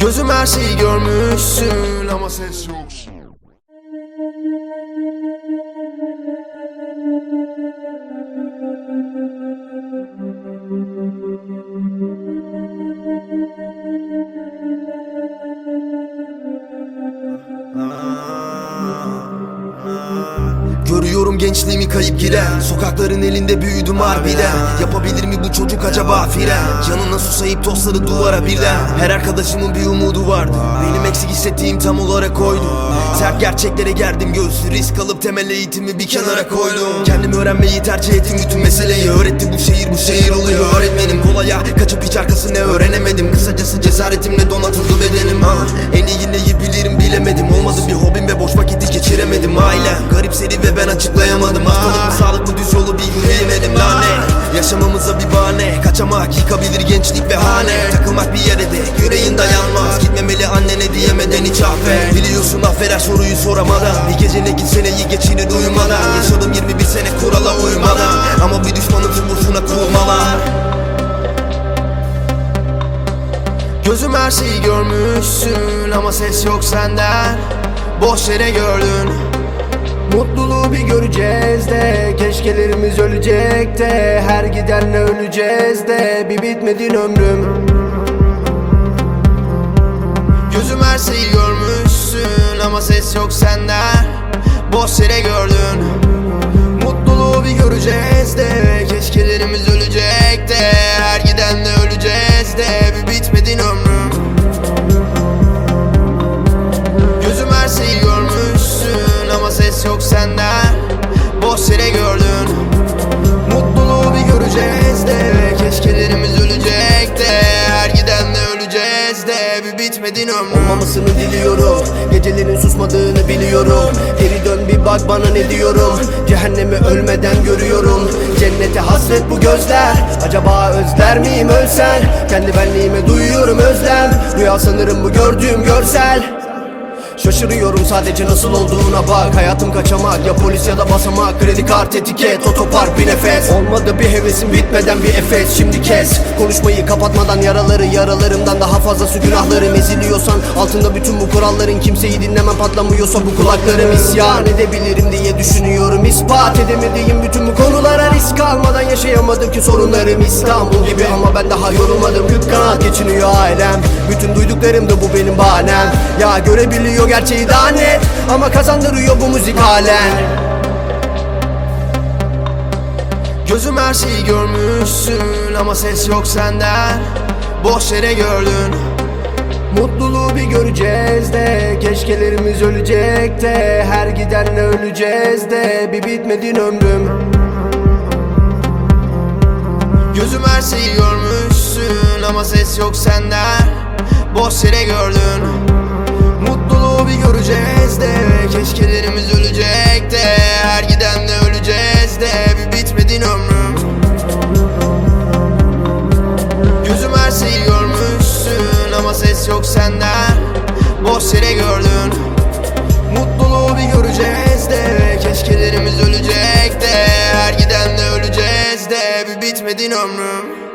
Gözüm her şeyi görmüşsün ama ses yoksun. Görüyorum gençliğimi kayıp giren, sokakların elinde büyüdüm harbiden. Yapabilir mi bu çocuk acaba fren? Yanına susayıp tosları duvara bilen. Her arkadaşımın bir umudu vardı, benim eksik hissettiğim tam olarak oydu. Sert gerçeklere gerdim göğsü, risk alıp temel eğitimi bir kenara koydum. Kendimi öğrenmeyi tercih ettim, bütün meseleyi öğretti bu şehir oluyor öğretmenim. Kolaya kaçıp hiç arkasını öğrenemedim, kısacası cesaretimle donatıldı bedenim. En iyi neyi bilirim bilemedim, olmadı bir hobim ve boş vakit hiç geçiremedim. Ailem garipsedi ve ben açıklayamadım. Hastalık mı sağlık mı düz yolu bir yürüyemedim. Lanet yaşamamıza bir bahane, kaçamak yıkabilir gençlik ve hane. Takılmak bir yere de yüreğin dayanmaz, gitmemeli annene diyemeden hiç affet. Biliyorsun affeder soruyu soramadan, bir gecene gitseneyi geçini duymadan. Yaşadım 21 sene kurala uymadan, ama bir düşmanın tüm bursuna kurmalar. Gözüm her şeyi görmüşsün ama ses yok senden. Boş yere gördün. Mutluluğu bir göreceğiz de, keşkelerimiz ölecek de, her gidenle öleceğiz de. Bi bitmedin ömrüm. Gözüm her şeyi görmüşsün ama ses yok senden. Boş yere gördün. Mutluluğu bir göreceğiz de, keşkelerimiz ölecek de, her gidenle öleceğiz de. Bi bitmedin ömrüm. Gözüm her şeyi görmüşsün ama ses yok senden. Boş yere gördün. Mutluluğu bir göreceğiz de, keşkelerimiz ölecek de, her gidenle öleceğiz de. Bi bitmedin ömrüm. Olmamasını diliyorum, gecelerin susmadığını biliyorum. Geri dön bir bak bana ne diyorum, cehennemi ölmeden görüyorum. Cennete hasret bu gözler, acaba özler miyim ölsen? Kendi benliğime duyuyorum özlem, rüya sanırım bu gördüğüm görsel. Şaşırıyorum sadece nasıl olduğuna bak. Hayatım kaçamak, ya polis ya da basamak. Kredi kart, etiket, otopark, bir nefes. Olmadı bir hevesim bitmeden bir efes. Şimdi kes konuşmayı kapatmadan yaraları. Yaralarımdan daha fazlası günahlarım. Eziliyorsan altında bütün bu kuralların, kimseyi dinlemem patlamıyorsa bu kulaklarım. İsyan edebilirim diye düşünüyorum, ispat edemediğim bütün bu konulara. Risk almadan yaşayamadım ki sorunlarım. İstanbul gibi ama ben daha yorulmadım. 40 kanat geçiniyor ailem, bütün duyduklarım da bu benim bahanem. Ya görebiliyorum gerçeği daha net, ama kazandırıyor bu müzik halen. Gözüm her şeyi görmüşsün ama ses yok senden. Boş yere gördün. Mutluluğu bir göreceğiz de, keşkelerimiz ölecek de, her gidenle öleceğiz de. Bi bitmedin ömrüm. Gözüm her şeyi görmüşsün ama ses yok senden. Boş yere gördün. Mutluluğu bir göreceğiz de, keşkelerimiz ölecek de, her gidenle öleceğiz de. Bi bitmedin ömrüm. Gözüm her şeyi görmüşsün ama ses yok senden. Boş yere gördün. Mutluluğu bir göreceğiz de, keşkelerimiz ölecek de, her gidenle öleceğiz de. Bi bitmedin ömrüm.